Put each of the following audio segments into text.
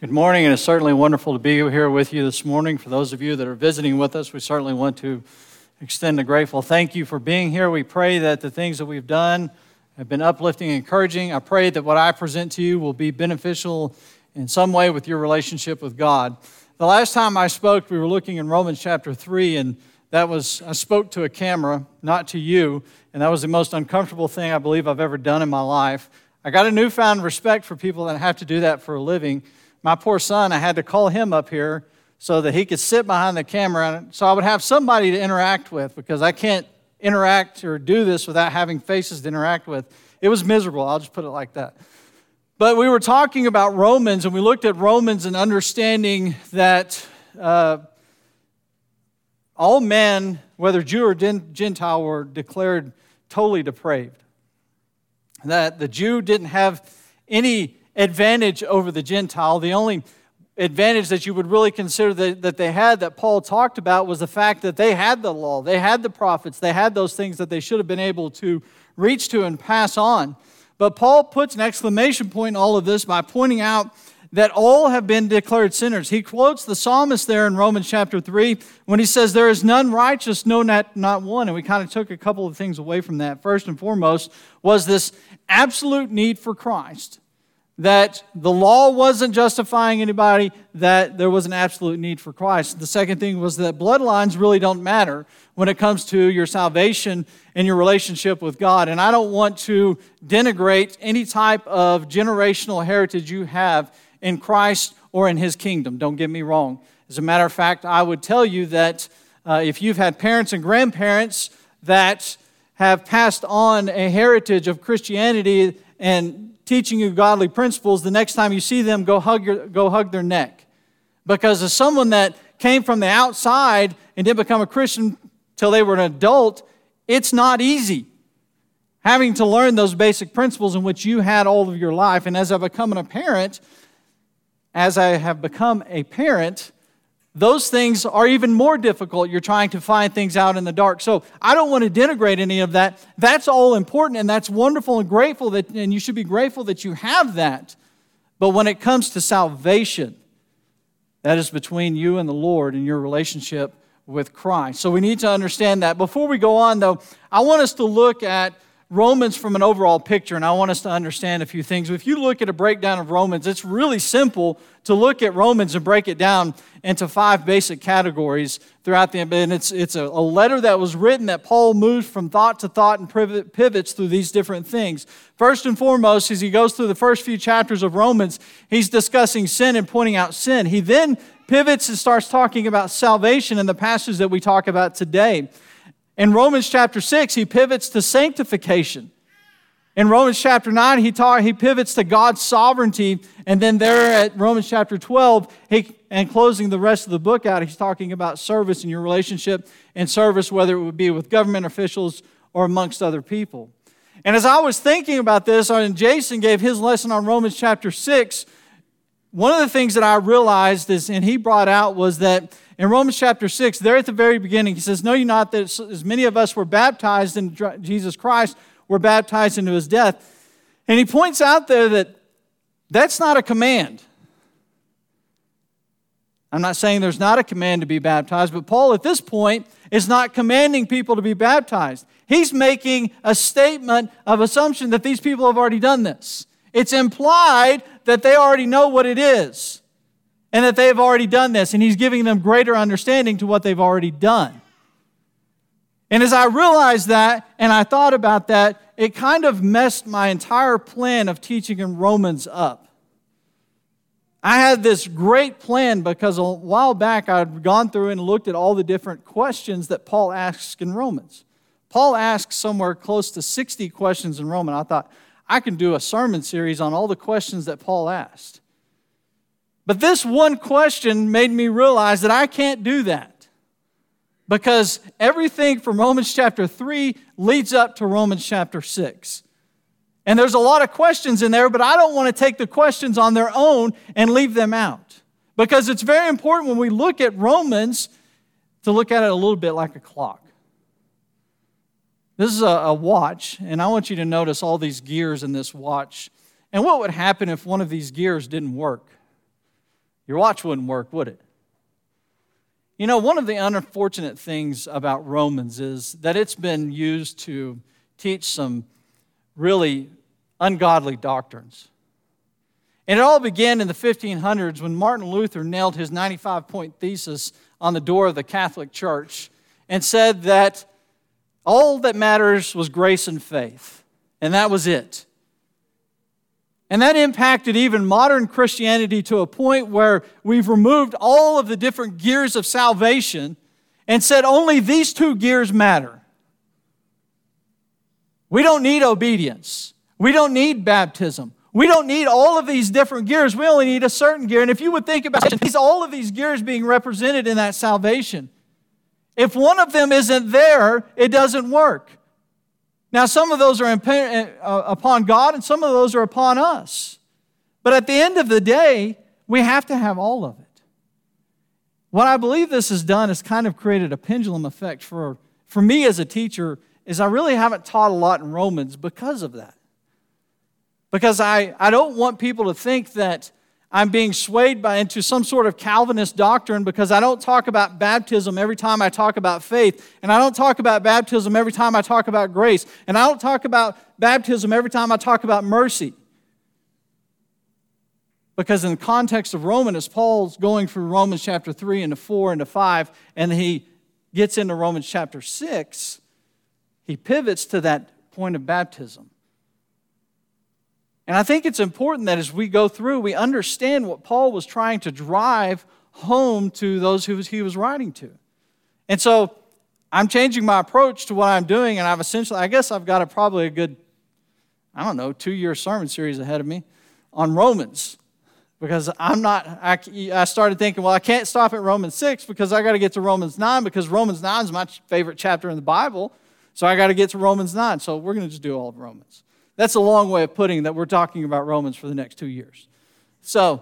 Good morning, and it's certainly wonderful to be here with you this morning. For those of you that are visiting with us, we certainly want to extend a grateful thank you for being here. We pray that the things that we've done have been uplifting and encouraging. I pray that what I present to you will be beneficial in some way with your relationship with God. The last time I spoke, we were looking in Romans chapter 3, and that was, I spoke to a camera, not to you, and that was the most uncomfortable thing I believe I've ever done in my life. I got a newfound respect for people that have to do that for a living. My poor son, I had to call him up here so that he could sit behind the camera, so I would have somebody to interact with, because I can't interact or do this without having faces to interact with. It was miserable, I'll just put it like that. But we were talking about Romans, and we looked at Romans and understanding that all men, whether Jew or Gentile, were declared totally depraved, that the Jew didn't have any advantage over the Gentile. The only advantage that you would really consider that they had, that Paul talked about, was the fact that they had the law, they had the prophets, they had those things that they should have been able to reach to and pass on. But Paul puts an exclamation point in all of this by pointing out that all have been declared sinners. He quotes the psalmist there in Romans chapter 3 when he says, "There is none righteous, no, not one." And we kind of took a couple of things away from that. First and foremost was this absolute need for Christ, that the law wasn't justifying anybody, that there was an absolute need for Christ. The second thing was that bloodlines really don't matter when it comes to your salvation and your relationship with God. And I don't want to denigrate any type of generational heritage you have in Christ or in His kingdom. Don't get me wrong. As a matter of fact, I would tell you that if you've had parents and grandparents that have passed on a heritage of Christianity and teaching you godly principles, the next time you see them, go hug their neck. Because as someone that came from the outside and didn't become a Christian till they were an adult, it's not easy having to learn those basic principles in which you had all of your life. And as I have become a parent, those things are even more difficult. You're trying to find things out in the dark. So I don't want to denigrate any of that. That's all important, and that's wonderful and grateful, and you should be grateful that you have that. But when it comes to salvation, that is between you and the Lord and your relationship with Christ. So we need to understand that. Before we go on, though, I want us to look at Romans from an overall picture, and I want us to understand a few things. If you look at a breakdown of Romans, it's really simple to look at Romans and break it down into five basic categories throughout the end. And it's a letter that was written that Paul moves from thought to thought and pivots through these different things. First and foremost, as he goes through the first few chapters of Romans, he's discussing sin and pointing out sin. He then pivots and starts talking about salvation in the passage that we talk about today. In Romans chapter 6, he pivots to sanctification. In Romans chapter 9, he pivots to God's sovereignty. And then there at Romans chapter 12, and closing the rest of the book out, he's talking about service and your relationship in service, whether it would be with government officials or amongst other people. And as I was thinking about this, and Jason gave his lesson on Romans chapter 6, one of the things that I realized is, and he brought out, was that in Romans chapter 6, there at the very beginning, he says, "Know you not that as many of us were baptized into Jesus Christ, were baptized into His death?" And he points out there that that's not a command. I'm not saying there's not a command to be baptized, but Paul at this point is not commanding people to be baptized. He's making a statement of assumption that these people have already done this. It's implied that they already know what it is and that they've already done this, and he's giving them greater understanding to what they've already done. And as I realized that and I thought about that, it kind of messed my entire plan of teaching in Romans up. I had this great plan because a while back I had gone through and looked at all the different questions that Paul asks in Romans. Paul asks somewhere close to 60 questions in Romans. I thought, I can do a sermon series on all the questions that Paul asked. But this one question made me realize that I can't do that, because everything from Romans chapter 3 leads up to Romans chapter 6. And there's a lot of questions in there, but I don't want to take the questions on their own and leave them out, because it's very important when we look at Romans to look at it a little bit like a clock. This is a watch, and I want you to notice all these gears in this watch. And what would happen if one of these gears didn't work? your watch wouldn't work, would it? You know, one of the unfortunate things about Romans is that it's been used to teach some really ungodly doctrines. And it all began in the 1500s when Martin Luther nailed his 95-point thesis on the door of the Catholic Church and said that all that matters was grace and faith, and that was it. And that impacted even modern Christianity to a point where we've removed all of the different gears of salvation and said only these two gears matter. We don't need obedience. We don't need baptism. We don't need all of these different gears. We only need a certain gear. And if you would think about it, all of these gears being represented in that salvation, if one of them isn't there, it doesn't work. Now, some of those are upon God, and some of those are upon us. But at the end of the day, we have to have all of it. What I believe this has done is kind of created a pendulum effect for me as a teacher, is I really haven't taught a lot in Romans because of that. Because I don't want people to think that I'm being swayed into some sort of Calvinist doctrine because I don't talk about baptism every time I talk about faith, and I don't talk about baptism every time I talk about grace, and I don't talk about baptism every time I talk about mercy. Because in the context of Romans, Paul's going through Romans chapter 3 into 4 into 5, and he gets into Romans chapter 6, he pivots to that point of baptism. And I think it's important that as we go through, we understand what Paul was trying to drive home to those who he was writing to. And so I'm changing my approach to what I'm doing, and I've essentially, I guess I've got probably a good, 2-year sermon series ahead of me on Romans. Because I started thinking, well, I can't stop at Romans 6 because I got to get to Romans 9 because Romans 9 is my favorite chapter in the Bible. So I got to get to Romans 9. So we're going to just do all of Romans. That's a long way of putting that we're talking about Romans for the next 2 years. So,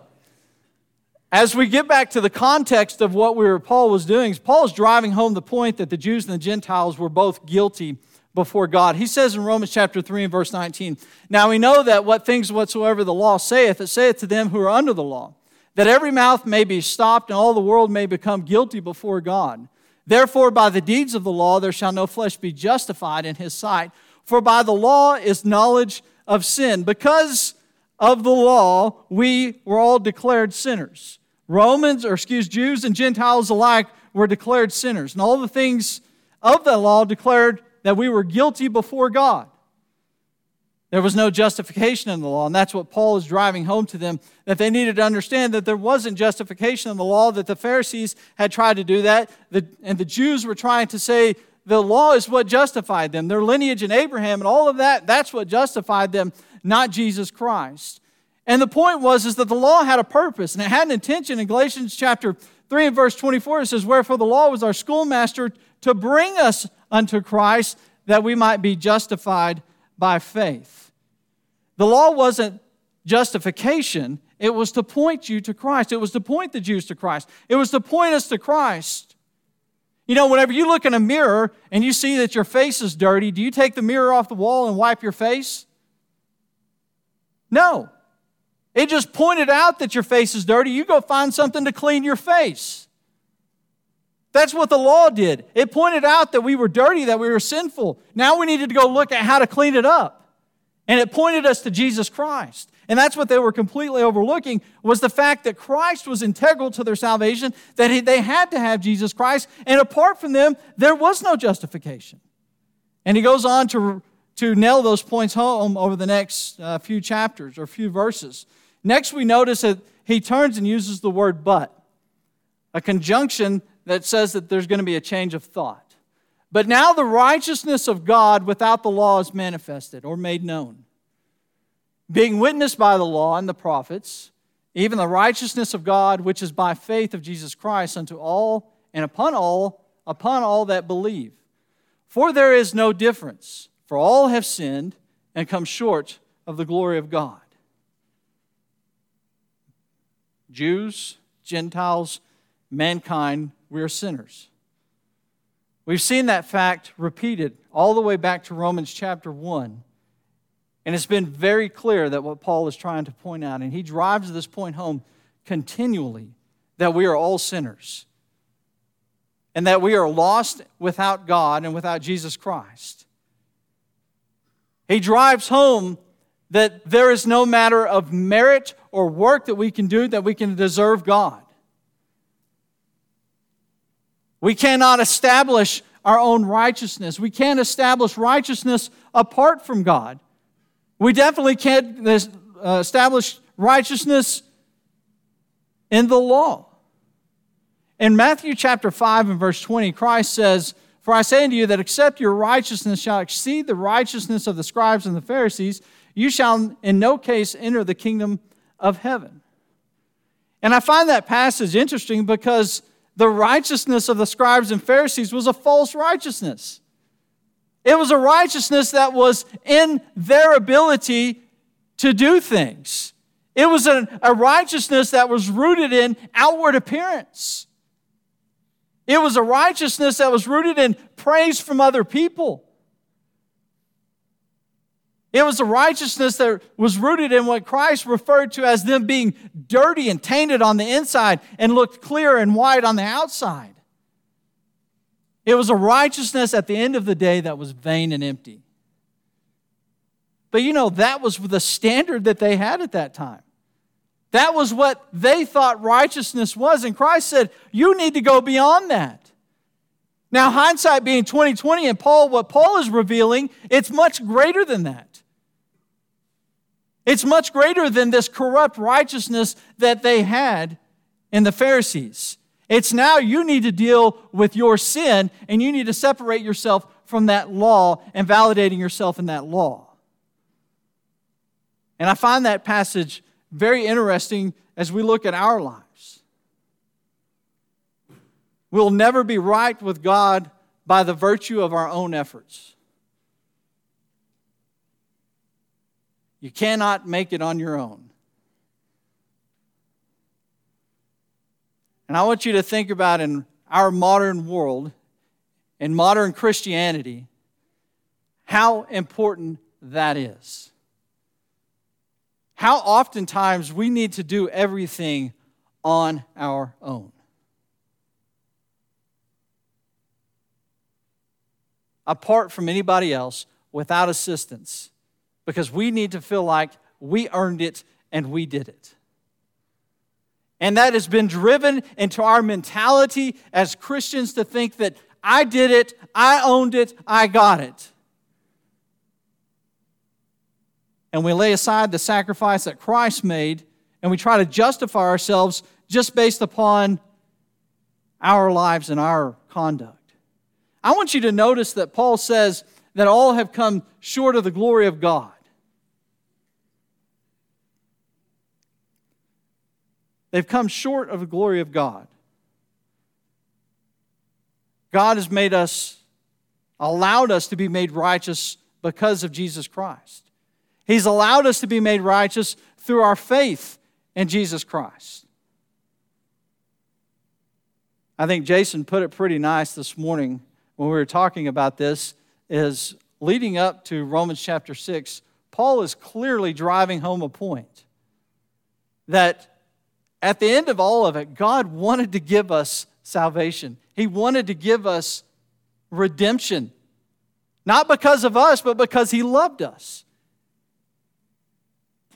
as we get back to the context of what Paul was doing, Paul's driving home the point that the Jews and the Gentiles were both guilty before God. He says in Romans chapter 3 and verse 19, "Now we know that what things whatsoever the law saith, it saith to them who are under the law, that every mouth may be stopped and all the world may become guilty before God. Therefore by the deeds of the law there shall no flesh be justified in his sight, for by the law is knowledge of sin." Because of the law, we were all declared sinners. Jews and Gentiles alike were declared sinners. And all the things of the law declared that we were guilty before God. There was no justification in the law. And that's what Paul is driving home to them, that they needed to understand that there wasn't justification in the law, that the Pharisees had tried to do that, and the Jews were trying to say, the law is what justified them. Their lineage in Abraham and all of that, that's what justified them, not Jesus Christ. And the point was is that the law had a purpose, and it had an intention. In Galatians chapter 3 and verse 24, it says, "Wherefore the law was our schoolmaster to bring us unto Christ, that we might be justified by faith." The law wasn't justification. It was to point you to Christ. It was to point the Jews to Christ. It was to point us to Christ. You know, whenever you look in a mirror and you see that your face is dirty, do you take the mirror off the wall and wipe your face? No. It just pointed out that your face is dirty. You go find something to clean your face. That's what the law did. It pointed out that we were dirty, that we were sinful. Now we needed to go look at how to clean it up. And it pointed us to Jesus Christ. And that's what they were completely overlooking, was the fact that Christ was integral to their salvation, that they had to have Jesus Christ, and apart from them, there was no justification. And he goes on to nail those points home over the next few chapters or few verses. Next, we notice that he turns and uses the word "but," a conjunction that says that there's going to be a change of thought. "But now the righteousness of God without the law is manifested," or made known, "being witnessed by the law and the prophets, even the righteousness of God, which is by faith of Jesus Christ unto all and upon all that believe. For there is no difference, for all have sinned and come short of the glory of God." Jews, Gentiles, mankind, we are sinners. We've seen that fact repeated all the way back to Romans chapter 1. And it's been very clear that what Paul is trying to point out, and he drives this point home continually that we are all sinners and that we are lost without God and without Jesus Christ. He drives home that there is no matter of merit or work that we can do that we can deserve God. We cannot establish our own righteousness. We can't establish righteousness apart from God. We definitely can't establish righteousness in the law. In Matthew chapter 5 and verse 20, Christ says, "For I say unto you that except your righteousness shall exceed the righteousness of the scribes and the Pharisees, you shall in no case enter the kingdom of heaven." And I find that passage interesting because the righteousness of the scribes and Pharisees was a false righteousness. It was a righteousness that was in their ability to do things. It was a righteousness that was rooted in outward appearance. It was a righteousness that was rooted in praise from other people. It was a righteousness that was rooted in what Christ referred to as them being dirty and tainted on the inside and looked clear and white on the outside. It was a righteousness at the end of the day that was vain and empty. But you know, that was the standard that they had at that time. That was what they thought righteousness was. And Christ said, you need to go beyond that. Now, hindsight being 20/20, and what Paul is revealing, it's much greater than that. It's much greater than this corrupt righteousness that they had in the Pharisees. It's now you need to deal with your sin, and you need to separate yourself from that law and validating yourself in that law. And I find that passage very interesting as we look at our lives. We'll never be right with God by the virtue of our own efforts. You cannot make it on your own. And I want you to think about in our modern world, in modern Christianity, how important that is. How oftentimes we need to do everything on our own. Apart from anybody else, without assistance, because we need to feel like we earned it and we did it. And that has been driven into our mentality as Christians to think that I did it, I owned it, I got it. And we lay aside the sacrifice that Christ made, and we try to justify ourselves just based upon our lives and our conduct. I want you to notice that Paul says that all have come short of the glory of God. They've come short of the glory of God. God has made us, allowed us to be made righteous because of Jesus Christ. He's allowed us to be made righteous through our faith in Jesus Christ. I think Jason put it pretty nice this morning when we were talking about this, is leading up to Romans chapter 6, Paul is clearly driving home a point that at the end of all of it, God wanted to give us salvation. He wanted to give us redemption, not because of us, but because He loved us.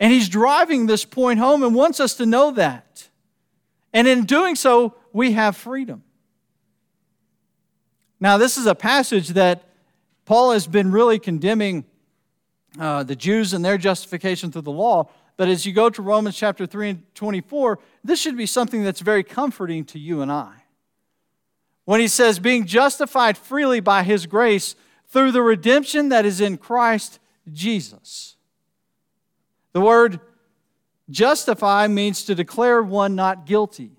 And He's driving this point home and wants us to know that. And in doing so, we have freedom. Now, this is a passage that Paul has been really condemning the Jews and their justification through the law. But as you go to Romans chapter 3 and 24, this should be something that's very comforting to you and I. When he says, being justified freely by His grace through the redemption that is in Christ Jesus. The word justify means to declare one not guilty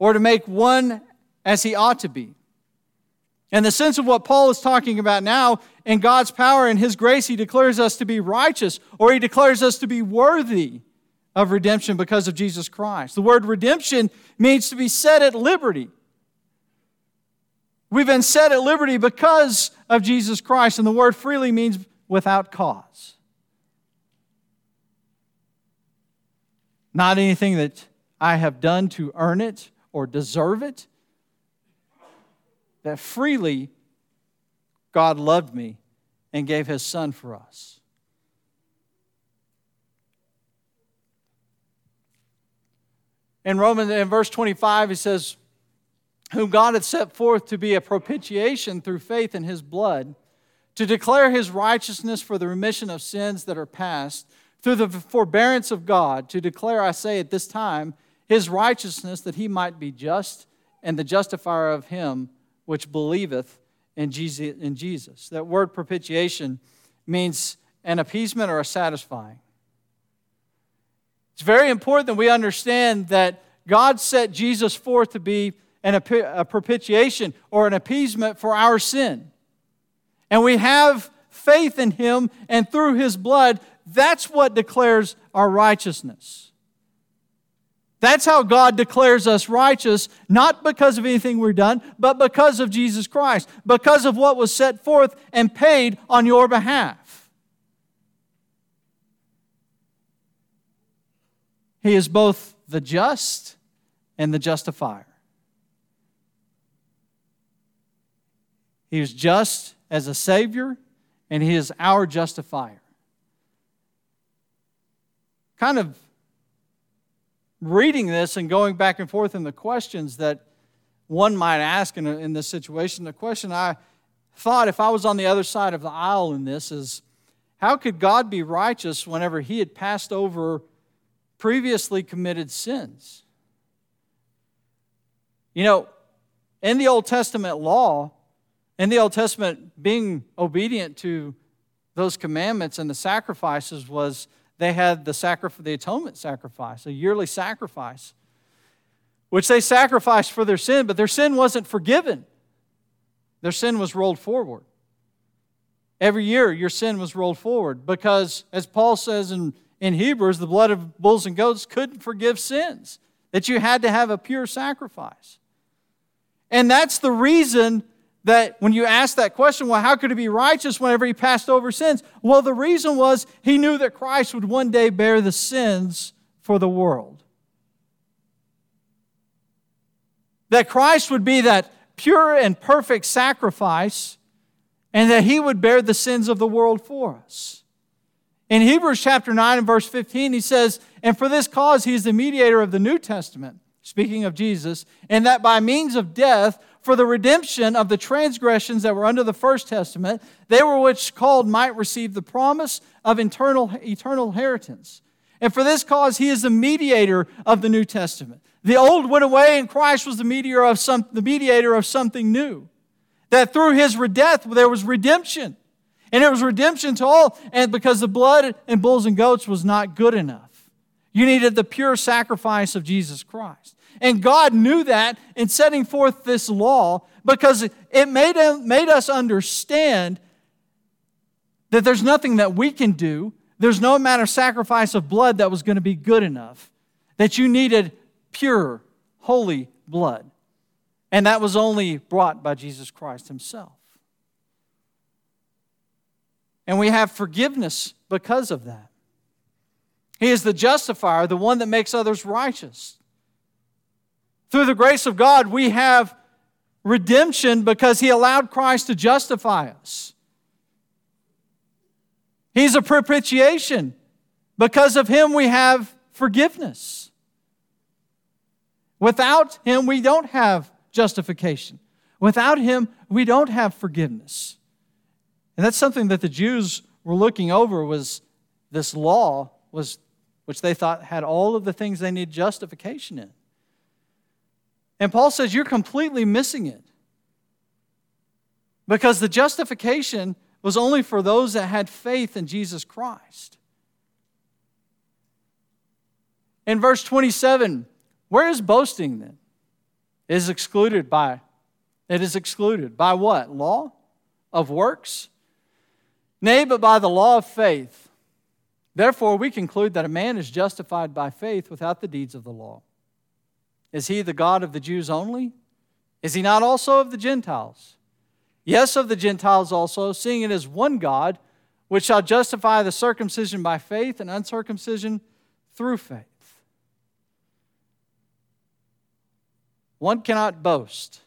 or to make one as he ought to be. In the sense of what Paul is talking about now, in God's power and His grace, He declares us to be righteous, or He declares us to be worthy of redemption because of Jesus Christ. The word redemption means to be set at liberty. We've been set at liberty because of Jesus Christ, and the word freely means without cause. Not anything that I have done to earn it or deserve it, that freely God loved me and gave his son for us. In Romans, in verse 25, he says, whom God hath set forth to be a propitiation through faith in his blood, to declare his righteousness for the remission of sins that are past, through the forbearance of God, to declare, I say at this time, his righteousness, that he might be just and the justifier of him which believeth in Jesus. That word propitiation means an appeasement or a satisfying. It's very important that we understand that God set Jesus forth to be a propitiation or an appeasement for our sin. And we have faith in him, and through his blood, that's what declares our righteousness. That's how God declares us righteous, not because of anything we've done, but because of Jesus Christ, because of what was set forth and paid on your behalf. He is both the just and the justifier. He is just as a Savior, and he is our justifier. Kind of reading this and going back and forth in the questions that one might ask in this situation, the question I thought, if I was on the other side of the aisle in this, is how could God be righteous whenever he had passed over previously committed sins? You know, in the Old Testament law, in the Old Testament, being obedient to those commandments and the sacrifices was, they had the atonement sacrifice, a yearly sacrifice, which they sacrificed for their sin, but their sin wasn't forgiven. Their sin was rolled forward. Every year, your sin was rolled forward because, as Paul says in Hebrews, the blood of bulls and goats couldn't forgive sins, that you had to have a pure sacrifice. And that's the reason that when you ask that question, well, how could he be righteous whenever he passed over sins? Well, the reason was he knew that Christ would one day bear the sins for the world. That Christ would be that pure and perfect sacrifice, and that he would bear the sins of the world for us. In Hebrews chapter 9 and verse 15, he says, and for this cause he is the mediator of the New Testament, speaking of Jesus, and that by means of death, for the redemption of the transgressions that were under the first testament, they were which called might receive the promise of eternal inheritance. And for this cause, he is the mediator of the New Testament. The old went away, and Christ was the mediator of something new. That through his death, there was redemption. And it was redemption to all, and because the blood and bulls and goats was not good enough. You needed the pure sacrifice of Jesus Christ. And God knew that in setting forth this law, because it made us understand that there's nothing that we can do. There's no amount of sacrifice of blood that was going to be good enough, that you needed pure, holy blood. And that was only brought by Jesus Christ himself. And we have forgiveness because of that. He is the justifier, the one that makes others righteous. Through the grace of God, we have redemption because he allowed Christ to justify us. He's a propitiation. Because of him, we have forgiveness. Without him, we don't have justification. Without him, we don't have forgiveness. And that's something that the Jews were looking over, was this law, which they thought had all of the things they need justification in. And Paul says, you're completely missing it. Because the justification was only for those that had faith in Jesus Christ. In verse 27, where is boasting then? It is excluded by, what? Law? Of works? Nay, but by the law of faith. Therefore, we conclude that a man is justified by faith without the deeds of the law. Is he the God of the Jews only? Is he not also of the Gentiles? Yes, of the Gentiles also, seeing it is one God, which shall justify the circumcision by faith and uncircumcision through faith. One cannot boast.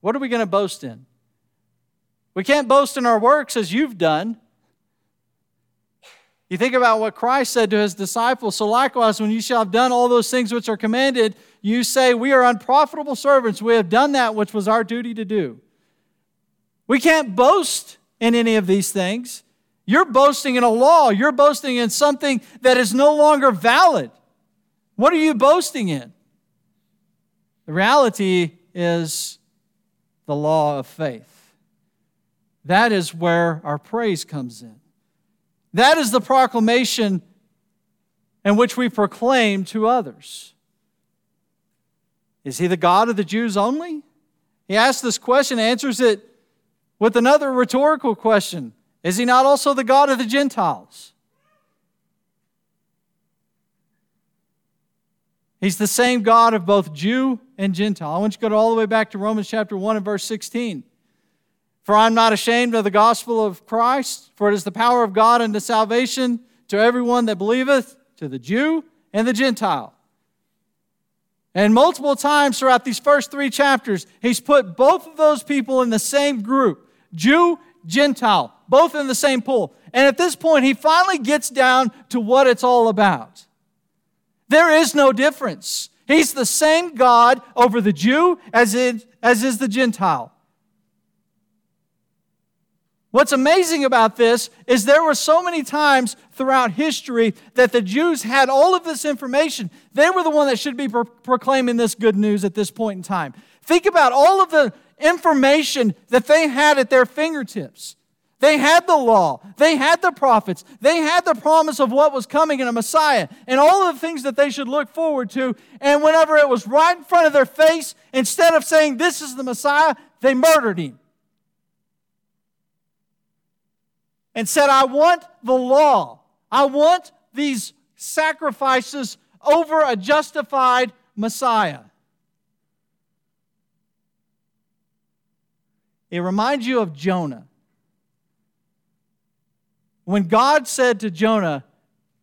What are we going to boast in? We can't boast in our works as you've done. You think about what Christ said to his disciples. So likewise, when you shall have done all those things which are commanded, you say, we are unprofitable servants. We have done that which was our duty to do. We can't boast in any of these things. You're boasting in a law. You're boasting in something that is no longer valid. What are you boasting in? The reality is the law of faith. That is where our praise comes in. That is the proclamation in which we proclaim to others. Is he the God of the Jews only? He asks this question, answers it with another rhetorical question. Is he not also the God of the Gentiles? He's the same God of both Jew and Gentile. I want you to go all the way back to Romans chapter 1 and verse 16. For I am not ashamed of the gospel of Christ, for it is the power of God unto salvation to everyone that believeth, to the Jew and the Gentile. And multiple times throughout these first three chapters, he's put both of those people in the same group, Jew, Gentile, both in the same pool. And at this point, he finally gets down to what it's all about. There is no difference. He's the same God over the Jew as is the Gentile. What's amazing about this is there were so many times throughout history that the Jews had all of this information. They were the one that should be proclaiming this good news at this point in time. Think about all of the information that they had at their fingertips. They had the law. They had the prophets. They had the promise of what was coming in a Messiah and all of the things that they should look forward to. And whenever it was right in front of their face, instead of saying, this is the Messiah, they murdered him. And said, I want the law. I want these sacrifices over a justified Messiah. It reminds you of Jonah. When God said to Jonah,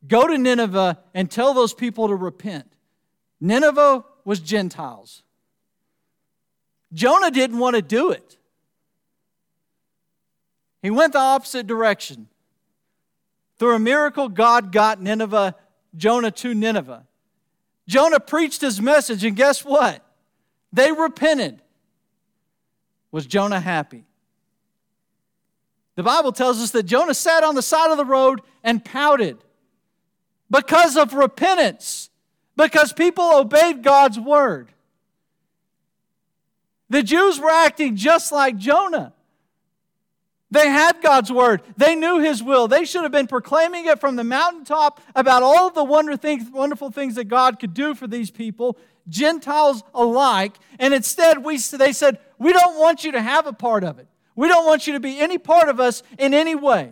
go to Nineveh and tell those people to repent. Nineveh was Gentiles. Jonah didn't want to do it. He went the opposite direction. Through a miracle, God got Jonah to Nineveh. Jonah preached his message, and guess what? They repented. Was Jonah happy? The Bible tells us that Jonah sat on the side of the road and pouted because of repentance, because people obeyed God's word. The Jews were acting just like Jonah. They had God's word. They knew his will. They should have been proclaiming it from the mountaintop about all of the wonderful things that God could do for these people, Gentiles alike. And instead, they said, we don't want you to have a part of it. We don't want you to be any part of us in any way.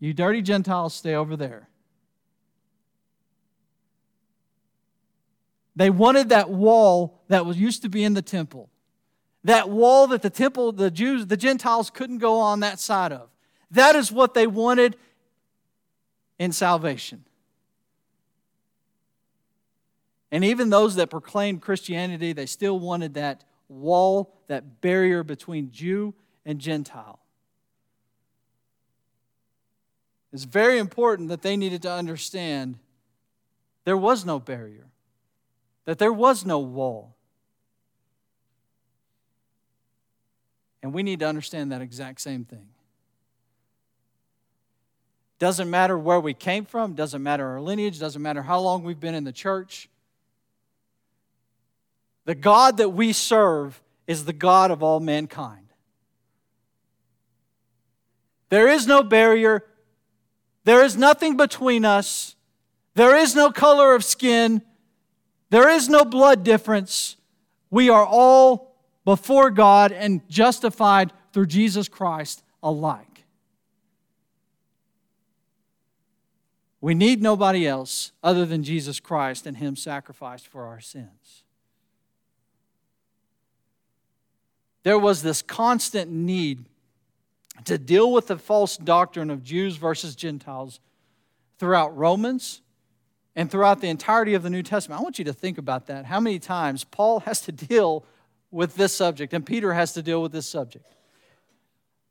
You dirty Gentiles, stay over there. They wanted that wall that used to be in the temple. That wall that the temple, the Gentiles couldn't go on that side of. That is what they wanted in salvation. And even those that proclaimed Christianity, they still wanted that wall, that barrier between Jew and Gentile. It's very important that they needed to understand there was no barrier, that there was no wall. And we need to understand that exact same thing. Doesn't matter where we came from, doesn't matter our lineage, doesn't matter how long we've been in the church. The God that we serve is the God of all mankind. There is no barrier. There is nothing between us. There is no color of skin. There is no blood difference. We are all before God and justified through Jesus Christ alike. We need nobody else other than Jesus Christ and him sacrificed for our sins. There was this constant need to deal with the false doctrine of Jews versus Gentiles throughout Romans, and throughout the entirety of the New Testament. I want you to think about that. How many times Paul has to deal with this subject and Peter has to deal with this subject.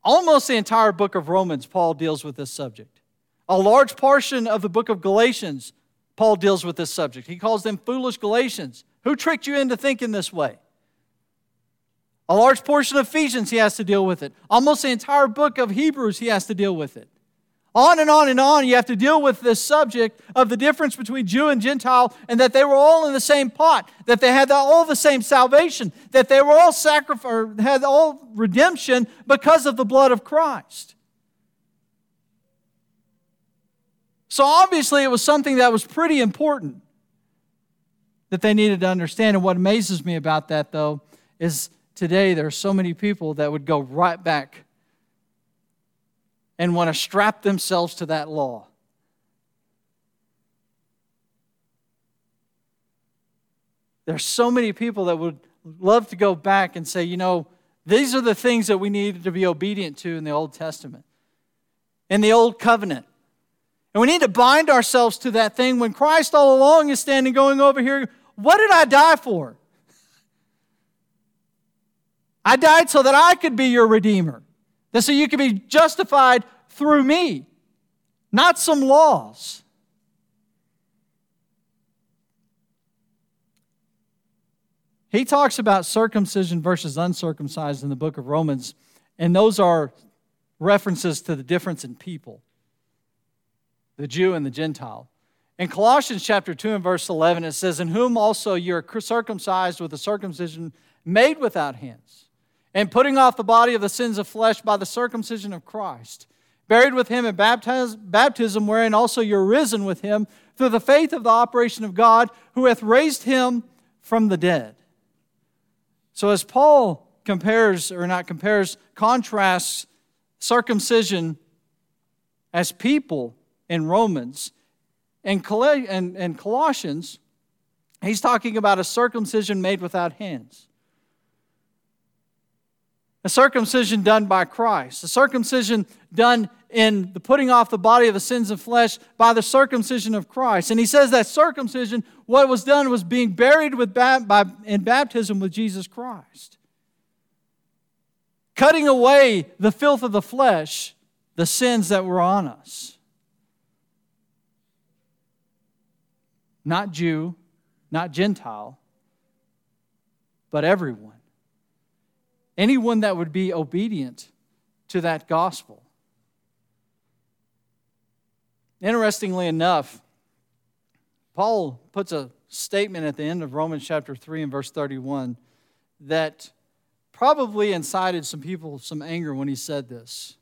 Almost the entire book of Romans, Paul deals with this subject. A large portion of the book of Galatians, Paul deals with this subject. He calls them foolish Galatians. Who tricked you into thinking this way? A large portion of Ephesians, he has to deal with it. Almost the entire book of Hebrews, he has to deal with it. On and on and on, you have to deal with this subject of the difference between Jew and Gentile, and that they were all in the same pot, that they had all the same salvation, that they were all had all redemption because of the blood of Christ. So obviously it was something that was pretty important that they needed to understand. And what amazes me about that, though, is today there are so many people that would go right back and want to strap themselves to that law. There's so many people that would love to go back and say, you know, these are the things that we needed to be obedient to in the Old Testament, in the Old Covenant. And we need to bind ourselves to that thing when Christ all along is standing going over here, what did I die for? I died so that I could be your Redeemer. That so you can be justified through me, not some laws. He talks about circumcision versus uncircumcised in the book of Romans, and those are references to the difference in people, the Jew and the Gentile. In Colossians chapter 2 and verse 11, it says, "In whom also you are circumcised with a circumcision made without hands, and putting off the body of the sins of flesh by the circumcision of Christ, buried with him in baptism, wherein also you're risen with him, through the faith of the operation of God, who hath raised him from the dead." So as Paul contrasts circumcision as people in Romans and Colossians, he's talking about a circumcision made without hands. A circumcision done by Christ. A circumcision done in the putting off the body of the sins of flesh by the circumcision of Christ. And he says that circumcision, what was done was being buried in baptism with Jesus Christ. Cutting away the filth of the flesh, the sins that were on us. Not Jew, not Gentile, but everyone. Anyone that would be obedient to that gospel. Interestingly enough, Paul puts a statement at the end of Romans chapter 3 and verse 31 that probably incited some people some anger when he said this.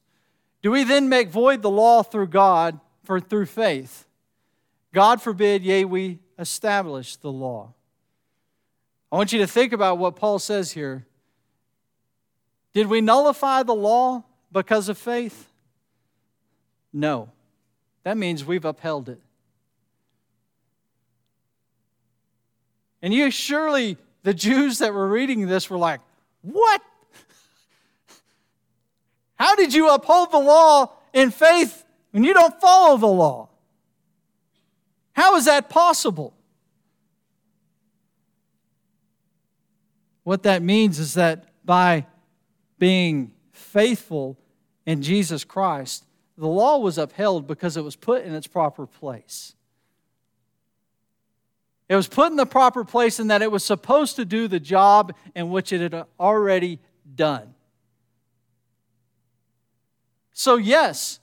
"Do we then make void the law through God, for through faith? God forbid, yea, we establish the law." I want you to think about what Paul says here. Did we nullify the law because of faith? No. That means we've upheld it. And you surely, the Jews that were reading this were like, what? How did you uphold the law in faith when you don't follow the law? How is that possible? What that means is that by being faithful in Jesus Christ, the law was upheld because it was put in its proper place. It was put in the proper place in that it was supposed to do the job in which it had already done. So yes,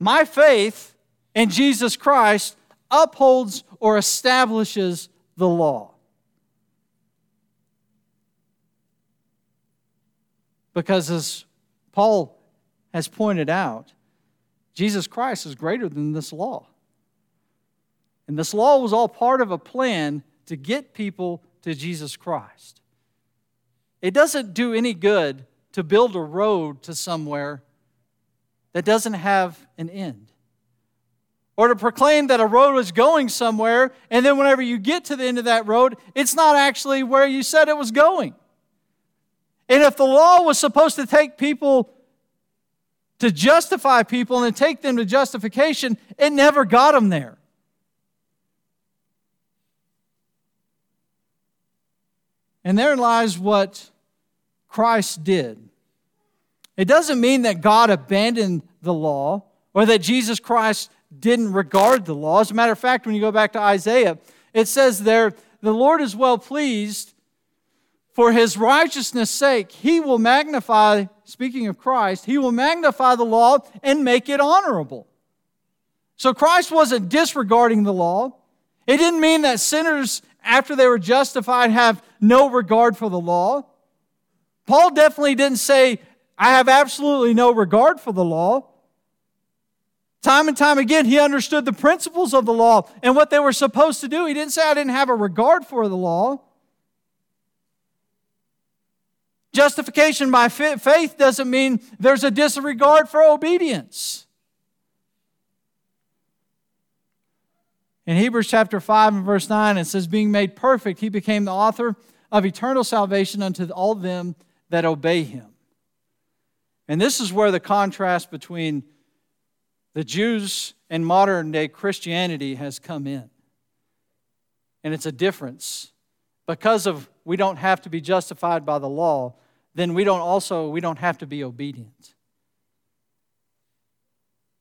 my faith in Jesus Christ upholds or establishes the law. Because as Paul has pointed out, Jesus Christ is greater than this law. And this law was all part of a plan to get people to Jesus Christ. It doesn't do any good to build a road to somewhere that doesn't have an end. Or to proclaim that a road is going somewhere, and then whenever you get to the end of that road, it's not actually where you said it was going. And if the law was supposed to take people to justify people and take them to justification, it never got them there. And therein lies what Christ did. It doesn't mean that God abandoned the law or that Jesus Christ didn't regard the law. As a matter of fact, when you go back to Isaiah, it says there, the Lord is well pleased for his righteousness' sake. He will magnify, speaking of Christ, he will magnify the law and make it honorable. So Christ wasn't disregarding the law. It didn't mean that sinners, after they were justified, have no regard for the law. Paul definitely didn't say, I have absolutely no regard for the law. Time and time again, he understood the principles of the law and what they were supposed to do. He didn't say, I didn't have a regard for the law. Justification by faith doesn't mean there's a disregard for obedience. In Hebrews chapter 5 and verse 9, it says, being made perfect, he became the author of eternal salvation unto all them that obey him. And this is where the contrast between the Jews and modern-day Christianity has come in. And it's a difference. Because of we don't have to be justified by the law, then we don't have to be obedient.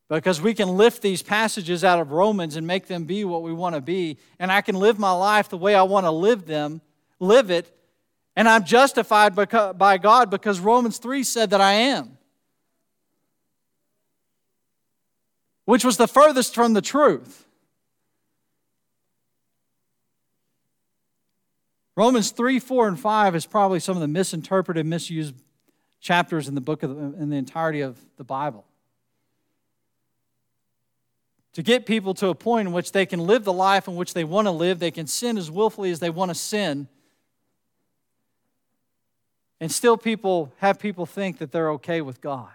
Because we can lift these passages out of Romans and make them be what we want to be, and I can live my life the way I want to live it, and I'm justified by God because Romans 3 said that I am. Which was the furthest from the truth. Romans 3, 4, and 5 is probably some of the misinterpreted, misused chapters in the book in the entirety of the Bible. To get people to a point in which they can live the life in which they want to live, they can sin as willfully as they want to sin, and still people think that they're okay with God.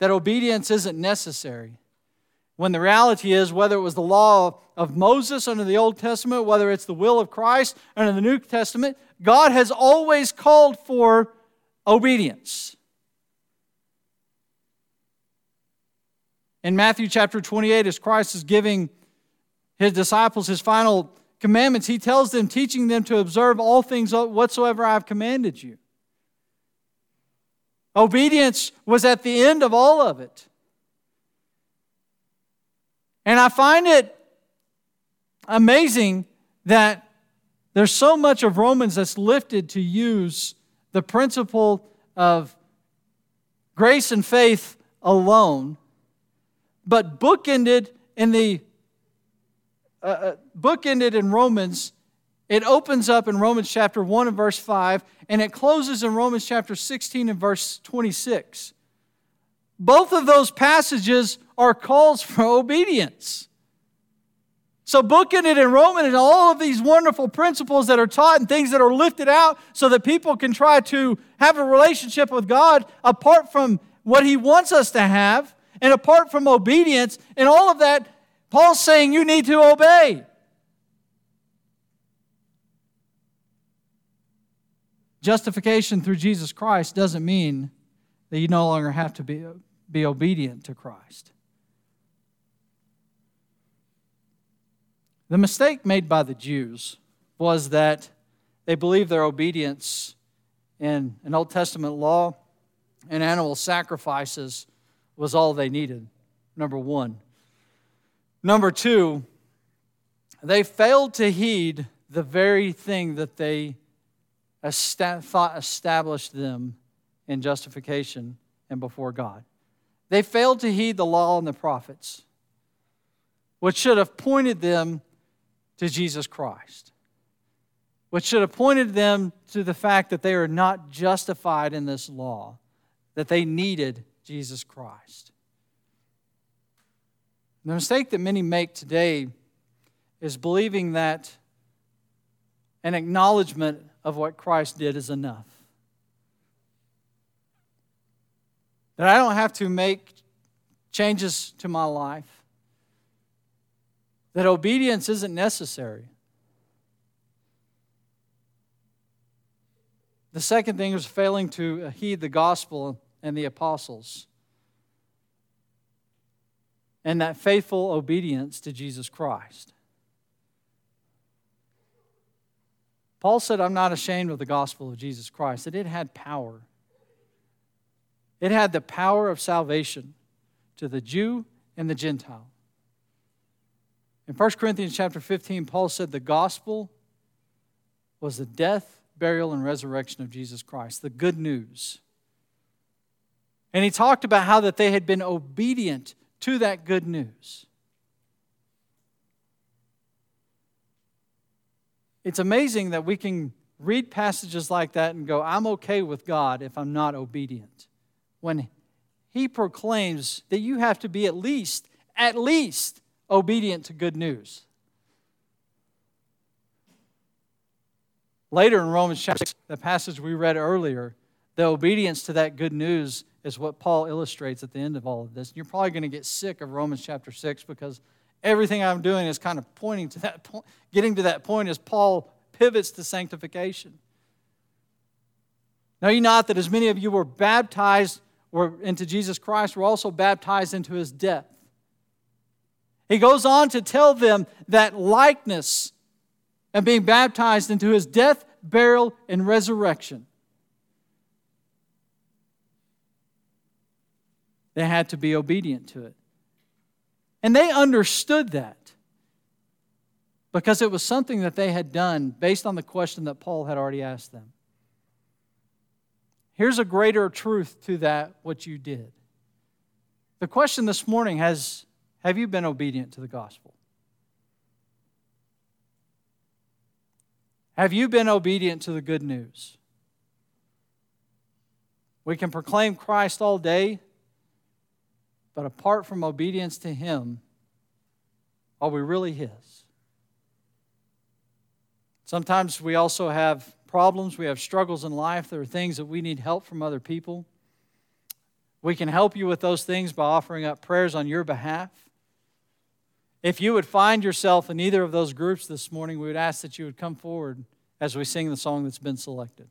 That obedience isn't necessary. When the reality is, whether it was the law of Moses under the Old Testament, whether it's the will of Christ under the New Testament, God has always called for obedience. In Matthew chapter 28, as Christ is giving his disciples his final commandments, he tells them, teaching them to observe all things whatsoever I have commanded you. Obedience was at the end of all of it. And I find it amazing that there's so much of Romans that's lifted to use the principle of grace and faith alone, but bookended in Romans. It opens up in Romans chapter 1 and verse 5, and it closes in Romans chapter 16 and verse 26. Both of those passages are calls for obedience. So bookended in Romans and all of these wonderful principles that are taught and things that are lifted out so that people can try to have a relationship with God apart from what He wants us to have and apart from obedience and all of that, Paul's saying you need to obey. Justification through Jesus Christ doesn't mean that you no longer have to be obedient to Christ. The mistake made by the Jews was that they believed their obedience in an Old Testament law and animal sacrifices was all they needed, number one. Number two, they failed to heed the very thing that they thought established them in justification and before God. They failed to heed the law and the prophets, which should have pointed them to Jesus Christ, which should have pointed them to the fact that they are not justified in this law, that they needed Jesus Christ. The mistake that many make today is believing that an acknowledgement of what Christ did is enough. That I don't have to make changes to my life. That obedience isn't necessary. The second thing was failing to heed the gospel and the apostles. And that faithful obedience to Jesus Christ. Paul said, I'm not ashamed of the gospel of Jesus Christ, that it had power. It had the power of salvation to the Jew and the Gentile. In 1 Corinthians chapter 15, Paul said the gospel was the death, burial, and resurrection of Jesus Christ, the good news. And he talked about how that they had been obedient to that good news. It's amazing that we can read passages like that and go, I'm okay with God if I'm not obedient. When he proclaims that you have to be at least obedient to good news. Later in Romans chapter 6, the passage we read earlier, the obedience to that good news is what Paul illustrates at the end of all of this. You're probably going to get sick of Romans chapter 6 because everything I'm doing is kind of pointing to that point, getting to that point as Paul pivots to sanctification. Know ye not that as many of you were baptized into Jesus Christ were also baptized into his death? He goes on to tell them that likeness and being baptized into his death, burial, and resurrection. They had to be obedient to it. And they understood that because it was something that they had done based on the question that Paul had already asked them. Here's a greater truth to that, what you did. The question this morning have you been obedient to the gospel? Have you been obedient to the good news? We can proclaim Christ all day, but apart from obedience to him, are we really his? Sometimes we also have problems. We have struggles in life. There are things that we need help from other people. We can help you with those things by offering up prayers on your behalf. If you would find yourself in either of those groups this morning, we would ask that you would come forward as we sing the song that's been selected.